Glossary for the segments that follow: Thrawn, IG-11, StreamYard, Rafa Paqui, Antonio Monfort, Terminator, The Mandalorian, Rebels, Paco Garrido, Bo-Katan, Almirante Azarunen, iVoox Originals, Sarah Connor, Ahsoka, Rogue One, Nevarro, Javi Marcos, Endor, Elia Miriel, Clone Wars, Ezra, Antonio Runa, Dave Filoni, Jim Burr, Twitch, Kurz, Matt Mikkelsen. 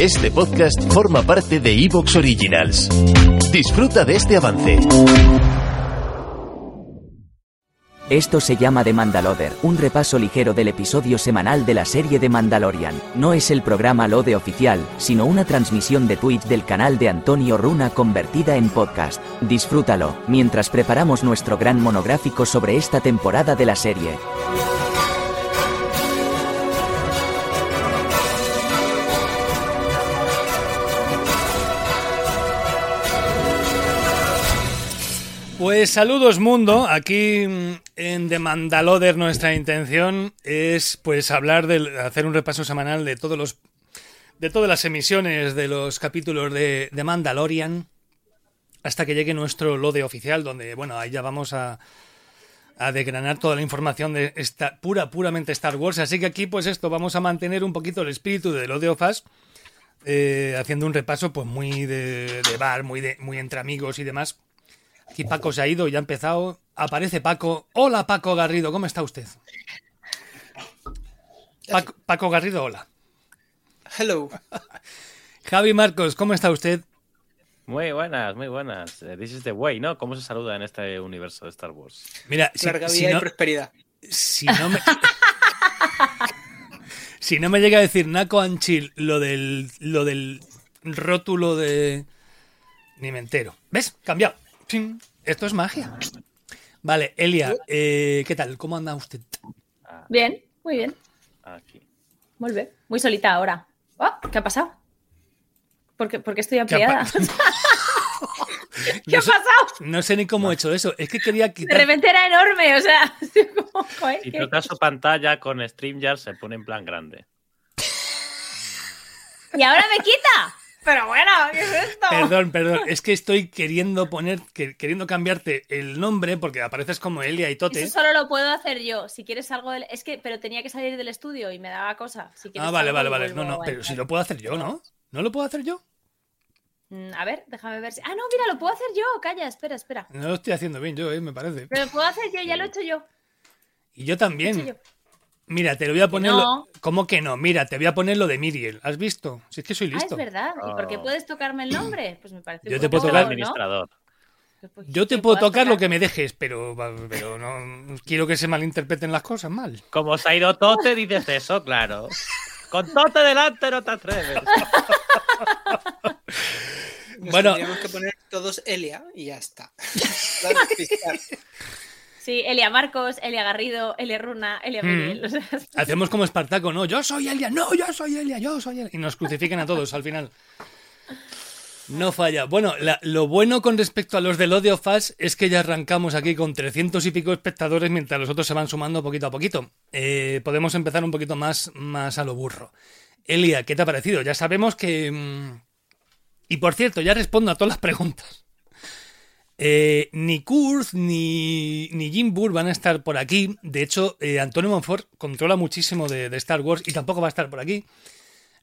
Este podcast forma parte de iVoox Originals. Disfruta de este avance. Esto se llama The Mandalorian, un repaso ligero del episodio semanal de la serie The Mandalorian. No es el programa Lode oficial, sino una transmisión de Twitch del canal de Antonio Runa convertida en podcast. Disfrútalo, mientras preparamos nuestro gran monográfico sobre esta temporada de la serie. Pues saludos mundo, aquí en The Mandalorian nuestra intención es pues hablar hacer un repaso semanal de todas las emisiones de los capítulos de The Mandalorian hasta que llegue nuestro Lode oficial, donde bueno, ahí ya vamos a desgranar toda la información de esta puramente Star Wars, así que aquí pues esto, vamos a mantener un poquito el espíritu de Lode of Us, haciendo un repaso pues muy de bar, muy entre amigos y demás. Aquí Paco se ha ido, ya ha empezado. Aparece Paco. Hola, Paco Garrido, ¿cómo está usted? Paco Garrido, hola. Hello. Javi Marcos, ¿cómo está usted? Muy buenas, muy buenas. This is the way, ¿no? ¿Cómo se saluda en este universo de Star Wars? Mira, larga vida y prosperidad. Si no me llega a decir Naco Anchil lo del rótulo de... Ni me entero. ¿Ves? Cambiado. Esto es magia. Vale, Elia, ¿qué tal? ¿Cómo anda usted? Bien, muy bien. Aquí. Muy bien. Muy solita ahora. Oh, ¿qué ha pasado? ¿Por qué estoy apiada? ¿Qué ha pasado? No sé ni cómo he hecho eso. Es que quería quitar... De repente era enorme, o sea... Como, joder, si tocas su pantalla con StreamYard se pone en plan grande. ¿Y ahora me quita? Pero bueno, ¿qué es esto? Perdón, es que estoy queriendo cambiarte el nombre porque apareces como Elia y Tote. Eso solo lo puedo hacer yo, si quieres algo del... Es que, pero tenía que salir del estudio y me daba cosa. Si quieres vale, no, pero si lo puedo hacer yo, ¿no? ¿No lo puedo hacer yo? A ver, déjame ver si... Ah, no, mira, lo puedo hacer yo, calla, espera. No lo estoy haciendo bien yo, me parece. Pero lo puedo hacer yo, ya lo he hecho yo. Y yo también. Mira, te lo voy a poner... No. ¿Cómo que no? Mira, te voy a poner lo de Miriel. ¿Has visto? Si es que soy listo. Ah, es verdad. ¿Y por qué puedes tocarme el nombre? Pues me parece... Yo te puedo tocar... administrador. ¿No? Yo te puedo tocar lo que me dejes, pero no quiero que se malinterpreten las cosas mal. Como se ha ido Tote, dices eso, claro. Con Tote delante no te atreves. Bueno... Tendríamos que poner todos Elia y ya está. Sí, Elia Marcos, Elia Garrido, Elia Runa, Elia Miriel. O sea, hacemos como Espartaco, ¿no? Yo soy Elia. Y nos crucifican a todos al final. No falla. Bueno, lo bueno con respecto a los de Lode of Us es que ya arrancamos aquí con 300 y pico espectadores mientras los otros se van sumando poquito a poquito. Podemos empezar un poquito más a lo burro. Elia, ¿qué te ha parecido? Ya sabemos que... Y por cierto, ya respondo a todas las preguntas. Ni Kurz ni Jim Burr van a estar por aquí. De hecho, Antonio Monfort controla muchísimo de Star Wars y tampoco va a estar por aquí.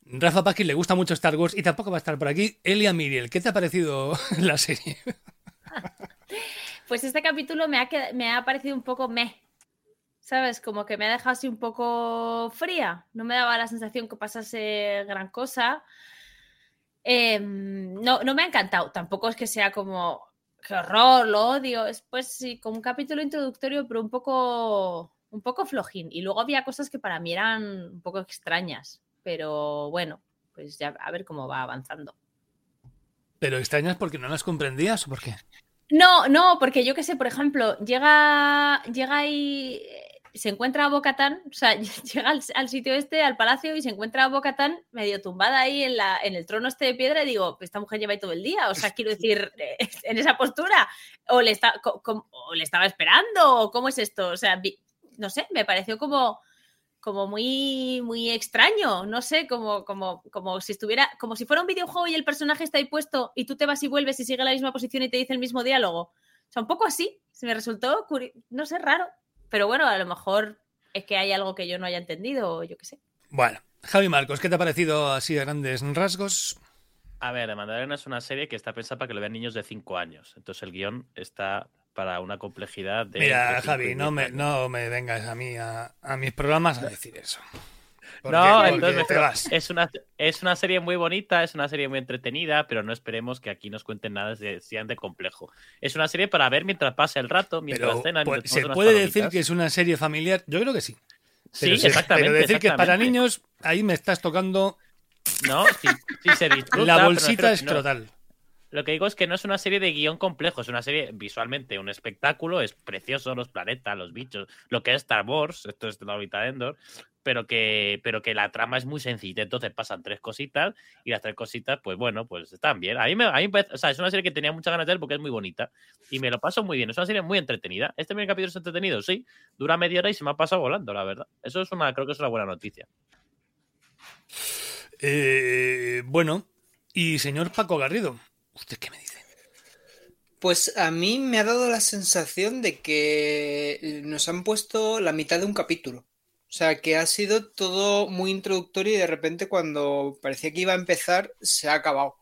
Rafa Paqui le gusta mucho Star Wars y tampoco va a estar por aquí. Elia Miriel, ¿qué te ha parecido la serie? Pues este capítulo me ha parecido un poco ¿sabes? Como que me ha dejado así un poco fría. No me daba la sensación que pasase gran cosa. No me ha encantado. Tampoco es que sea como... ¡Qué horror! Lo odio. Pues sí, como un capítulo introductorio, pero un poco flojín. Y luego había cosas que para mí eran un poco extrañas. Pero bueno, pues ya a ver cómo va avanzando. ¿Pero extrañas porque no las comprendías o por qué? No, porque yo qué sé, por ejemplo, llega y se encuentra a Bo-Katan, o sea, llega al sitio este, al palacio, y se encuentra a Bo-Katan medio tumbada ahí en el trono este de piedra y digo, esta mujer lleva ahí todo el día, o sea, quiero decir, en esa postura, o le estaba esperando, o cómo es esto, o sea, no sé, me pareció como muy, muy extraño, no sé, como si fuera un videojuego y el personaje está ahí puesto y tú te vas y vuelves y sigue la misma posición y te dice el mismo diálogo, o sea, un poco así, se me resultó, no sé, raro. Pero bueno, a lo mejor es que hay algo que yo no haya entendido o yo qué sé. Bueno, Javi Marcos, ¿qué te ha parecido así a grandes rasgos? A ver, The Mandalorian es una serie que está pensada para que lo vean niños de 5 años. Entonces el guión está para una complejidad de... Mira, Javi, no me vengas a mí a mis programas a decir eso. No, entonces es una serie muy bonita, es una serie muy entretenida, pero no esperemos que aquí nos cuenten nada de complejo. Es una serie para ver mientras pasa el rato, mientras cenan. ¿Se puede decir que es una serie familiar? Yo creo que sí. Pero sí, exactamente. Pero decir que es para niños, ahí me estás tocando. No, sí se disfruta. La bolsita es escrotal. Lo que digo es que no es una serie de guión complejo, es una serie visualmente, un espectáculo, es precioso, los planetas, los bichos, lo que es Star Wars, esto es de la órbita de Endor, pero que la trama es muy sencilla, entonces pasan tres cositas y las tres cositas, pues bueno, pues están bien. O sea, es una serie que tenía muchas ganas de ver porque es muy bonita y me lo paso muy bien, es una serie muy entretenida. Este primer capítulo es entretenido, sí, dura media hora y se me ha pasado volando, la verdad. Eso es creo que es una buena noticia. Bueno, y señor Paco Garrido, ¿usted qué me dice? Pues a mí me ha dado la sensación de que nos han puesto la mitad de un capítulo. O sea, que ha sido todo muy introductorio y de repente cuando parecía que iba a empezar, se ha acabado.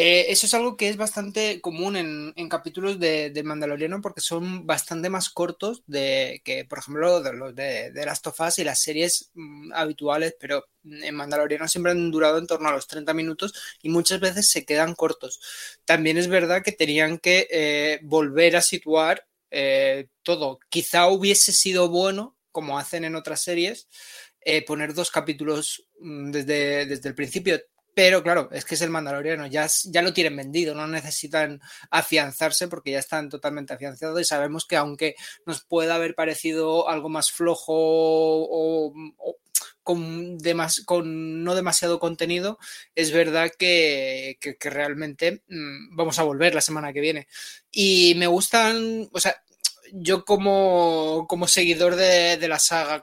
Eso es algo que es bastante común en capítulos del Mandaloriano porque son bastante más cortos que, por ejemplo, los de Last of Us y las series habituales, pero en Mandaloriano siempre han durado en torno a los 30 minutos y muchas veces se quedan cortos. También es verdad que tenían que volver a situar todo. Quizá hubiese sido bueno, como hacen en otras series, poner dos capítulos desde el principio. Pero claro, es que es el Mandaloriano, ya lo tienen vendido, no necesitan afianzarse porque ya están totalmente afianzados y sabemos que aunque nos pueda haber parecido algo más flojo o con no demasiado contenido, es verdad que realmente vamos a volver la semana que viene. Y me gustan, o sea, yo como seguidor de la saga,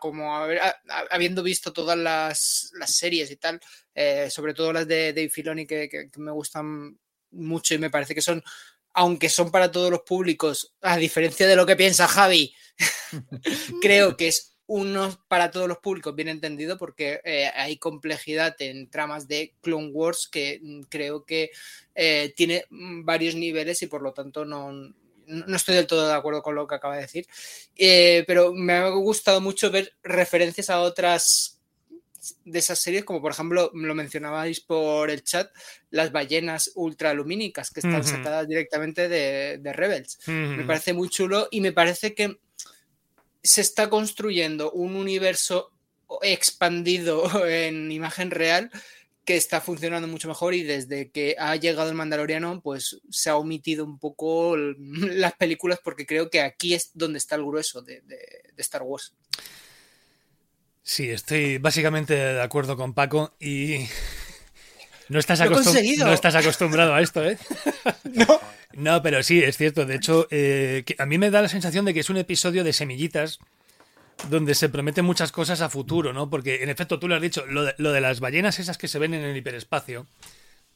habiendo visto todas las series y tal, sobre todo las de Dave Filoni que me gustan mucho y me parece que son, aunque son para todos los públicos, a diferencia de lo que piensa Javi, creo que es uno para todos los públicos, bien entendido, porque hay complejidad en tramas de Clone Wars que creo que tiene varios niveles y por lo tanto no estoy del todo de acuerdo con lo que acaba de decir, pero me ha gustado mucho ver referencias a otras de esas series, como por ejemplo, lo mencionabais por el chat, las ballenas ultralumínicas que están sacadas directamente de Rebels. Me parece muy chulo y me parece que se está construyendo un universo expandido en imagen real que está funcionando mucho mejor y desde que ha llegado el Mandaloriano pues se ha omitido un poco las películas porque creo que aquí es donde está el grueso de Star Wars. Sí, estoy básicamente de acuerdo con Paco y no estás acostumbrado a esto, ¿eh? No, pero sí, es cierto. De hecho, que a mí me da la sensación de que es un episodio de semillitas donde se prometen muchas cosas a futuro, ¿no? Porque, en efecto, tú lo has dicho, lo de las ballenas esas que se ven en el hiperespacio,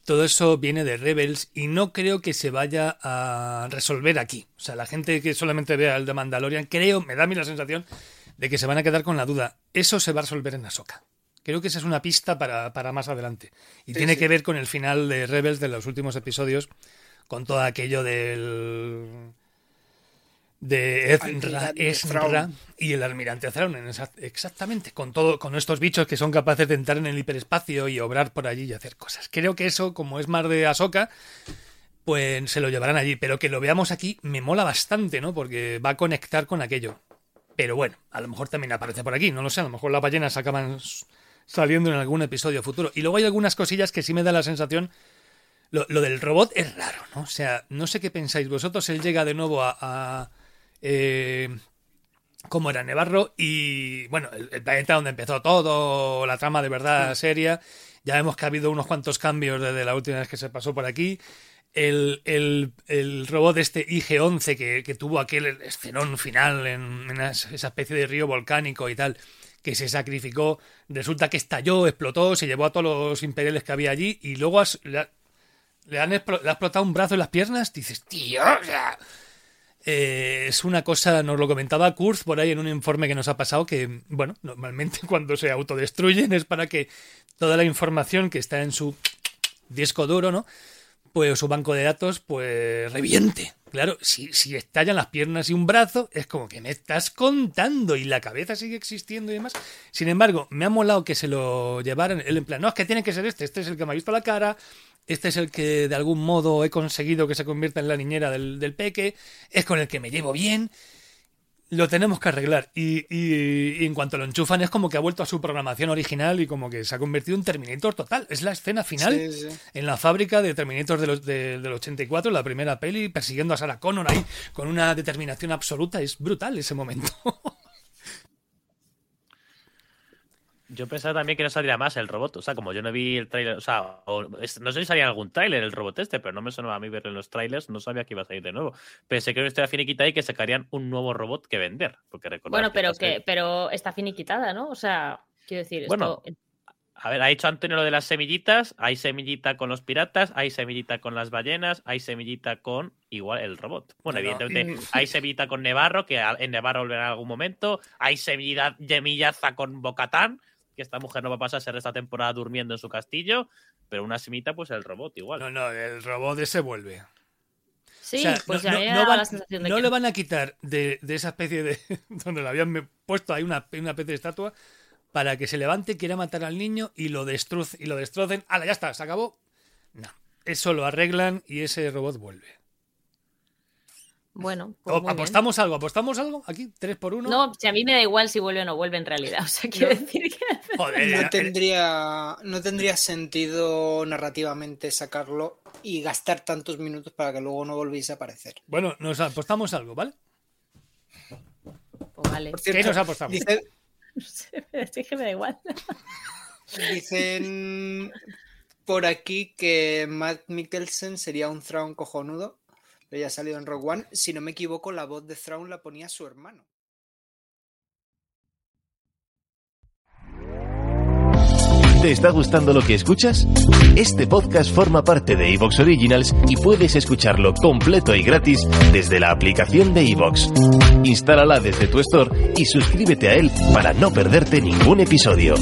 todo eso viene de Rebels y no creo que se vaya a resolver aquí. O sea, la gente que solamente vea el de Mandalorian, me da a mí la sensación de que se van a quedar con la duda. Eso se va a resolver en Ahsoka. Creo que esa es una pista para más adelante. Y sí, tiene que ver con el final de Rebels de los últimos episodios, con todo aquello de Ezra y el almirante Azarunen, exactamente, con estos bichos que son capaces de entrar en el hiperespacio y obrar por allí y hacer cosas. Creo que eso, como es más de Ahsoka, pues se lo llevarán allí, pero que lo veamos aquí me mola bastante, ¿no? Porque va a conectar con aquello. Pero bueno, a lo mejor también aparece por aquí, no lo sé, a lo mejor las ballenas acaban saliendo en algún episodio futuro. Y luego hay algunas cosillas que sí me da la sensación. Lo del robot es raro, ¿no? O sea, no sé qué pensáis vosotros, él llega de nuevo como era Nevarro y bueno, el planeta donde empezó todo, la trama de verdad seria. Ya vemos que ha habido unos cuantos cambios desde la última vez que se pasó por aquí. El robot este IG-11 que tuvo aquel escenón final en esa especie de río volcánico y tal, que se sacrificó, resulta que estalló, explotó, se llevó a todos los imperiales que había allí y luego le ha explotado un brazo en las piernas. Dices, tío, o sea, es una cosa, nos lo comentaba Kurz por ahí en un informe que nos ha pasado, que bueno, normalmente cuando se autodestruyen es para que toda la información que está en su disco duro, ¿no?, pues su banco de datos pues reviente. Claro, si estallan las piernas y un brazo, es como que me estás contando y la cabeza sigue existiendo y demás. Sin embargo, me ha molado que se lo llevaran. Él en plan, no, es que tiene que ser este es el que me ha visto la cara, este es el que de algún modo he conseguido que se convierta en la niñera del peque, es con el que me llevo bien, lo tenemos que arreglar. Y en cuanto lo enchufan es como que ha vuelto a su programación original y como que se ha convertido en Terminator total. Es la escena final en la fábrica de Terminator del 84, la primera peli, persiguiendo a Sarah Connor ahí con una determinación absoluta. Es brutal ese momento. Yo pensaba también que no saldría más el robot. O sea, como yo no vi el tráiler, o sea, no sé si salía en algún tráiler el robot este, pero no me sonaba a mí verlo en los trailers, no sabía que iba a salir de nuevo. Pensé que estaba finiquitada y que sacarían un nuevo robot que vender. Porque bueno, pero está finiquitada, ¿no? O sea, quiero decir... Bueno, esto... a ver, ha dicho Antonio lo de las semillitas. Hay semillita con los piratas, hay semillita con las ballenas, hay semillita con... igual el robot. Bueno, no, evidentemente hay semillita con Nevarro, que en Nevarro volverá en algún momento. Hay semillaza con Bo-Katan, que esta mujer no va a pasar esta temporada durmiendo en su castillo, pero una semita, pues el robot igual. No, el robot ese vuelve. Sí, o sea, pues no, ya la sensación de no que... le van a quitar de esa especie de... donde lo habían puesto ahí una especie de estatua para que se levante, quiera matar al niño y lo destrocen. ¡Hala, ya está! ¿Se acabó? No. Eso lo arreglan y ese robot vuelve. Bueno, pues ¿Apostamos algo? Aquí, 3-1. No, si a mí me da igual si vuelve o no vuelve en realidad. O sea, quiero decir que... Joder, no tendría sentido narrativamente sacarlo y gastar tantos minutos para que luego no volviese a aparecer. Bueno, nos apostamos algo, ¿vale? Pues vale. Por cierto, ¿qué nos apostamos? Dice... No sé, pero es que me da igual. Dicen por aquí que Matt Mikkelsen sería un Thrawn cojonudo. Pero ya ha salido en Rogue One. Si no me equivoco, la voz de Thrawn la ponía su hermano. ¿Te está gustando lo que escuchas? Este podcast forma parte de iVoox Originals y puedes escucharlo completo y gratis desde la aplicación de iVoox. Instálala desde tu store y suscríbete a él para no perderte ningún episodio.